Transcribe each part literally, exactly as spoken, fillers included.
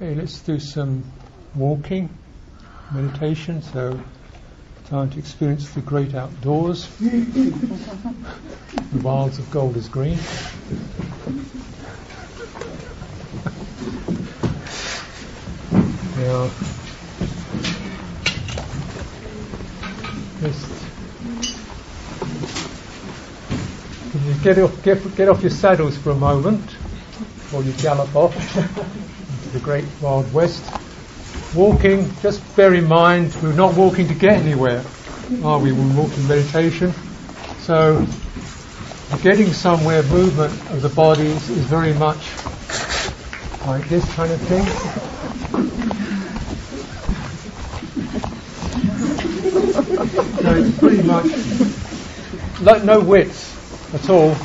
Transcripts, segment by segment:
Okay, let's do some walking meditation, so time to experience the great outdoors. The wilds of Golders Green. Now, just get off, get, get off your saddles for a moment before you gallop off. The great wild west. Walking, just bear in mind, we're not walking to get anywhere, are we? We're walking meditation. So, getting somewhere, movement of the body is, is very much like this kind of thing. So it's pretty much like no width at all,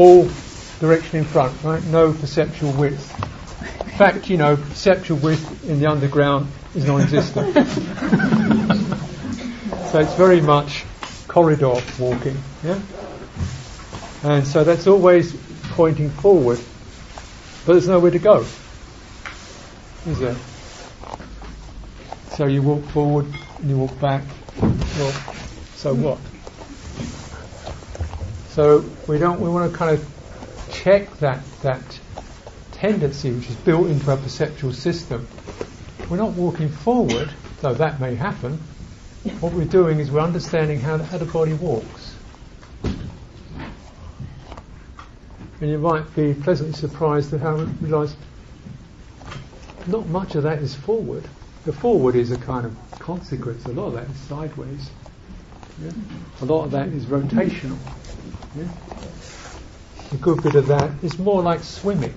all direction in front, right? No perceptual width. In fact, you know, perceptual width in the underground is non-existent. So it's very much corridor walking, yeah? And so that's always pointing forward, but there's nowhere to go, is there? So you walk forward and you walk back, well, so what? So we don't, we want to kind of check that, that tendency which is built into our perceptual system. We're not walking forward, though that may happen. What we're doing is we're understanding how, how the body walks. And you might be pleasantly surprised at how you realise not much of that is forward. The forward is a kind of consequence, a lot of that is sideways. Yeah? A lot of that is rotational. Yeah? A good bit of that is more like swimming.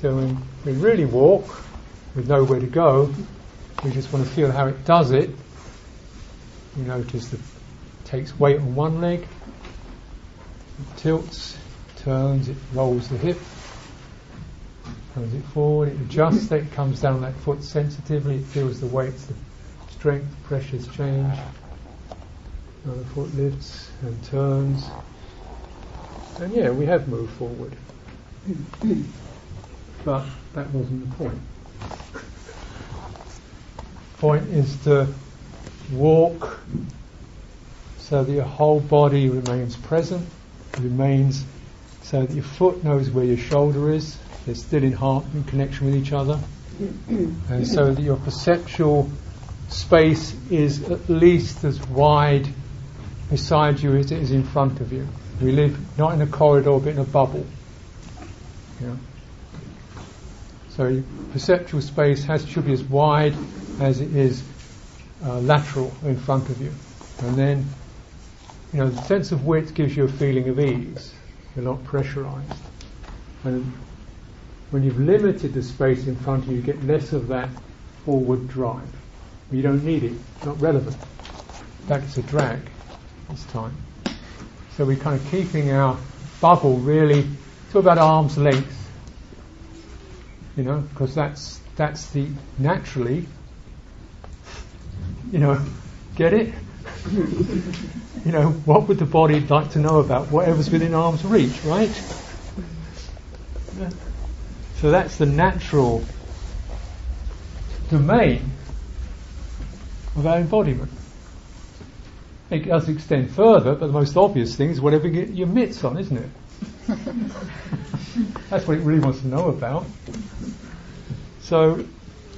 So when we really walk with nowhere to go, we just want to feel how it does it. You notice that it takes weight on one leg, it tilts, turns, it rolls the hip, turns it forward, it adjusts it, comes down that foot sensitively, it feels the weights, the strength, pressures change. Another foot lifts and turns. And yeah, we have moved forward. But that wasn't the point. The point is to walk so that your whole body remains present, remains so that your foot knows where your shoulder is, they're still in heart in connection with each other, and so that your perceptual space is at least as wide beside you as it is in front of you. We live not in a corridor but in a bubble. Yeah. So perceptual space has should be as wide as it is uh, lateral in front of you. And then, you know, the sense of width gives you a feeling of ease. You're not pressurized. And when you've limited the space in front of you, you get less of that forward drive. You don't need it. It's not relevant. That's a drag this time. So we're kind of keeping our bubble really to about arm's length, you know, because that's that's the naturally, you know, get it? You know, what would the body like to know about? Whatever's within arm's reach, right? So that's the natural domain of our embodiment. It does extend further, but the most obvious thing is whatever you get your mitts on, isn't it? That's what it really wants to know about. So,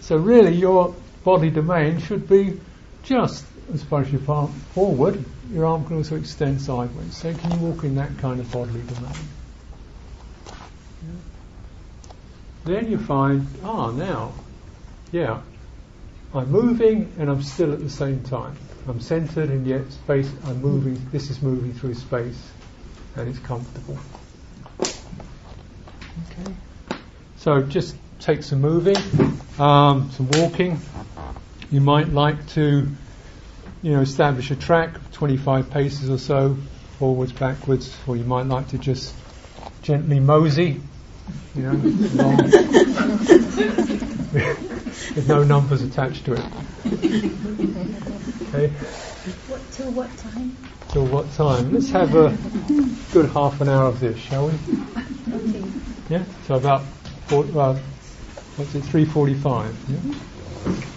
so really your body domain should be just as far as you palm forward, your arm can also extend sideways. So can you walk in that kind of bodily domain? Yeah. Then you find, ah, now, yeah, I'm moving and I'm still at the same time. I'm centered and yet space, I'm moving, this is moving through space and it's comfortable. Okay. So just take some moving, um, some walking. You might like to, you know, establish a track, twenty-five paces or so, forwards, backwards, or you might like to just gently mosey, you know, long, with no numbers attached to it. Okay. What, till what time? Till what time? Let's have a good half an hour of this, shall we? Okay. Yeah. So about four, uh, what's it, three forty-five. Yeah?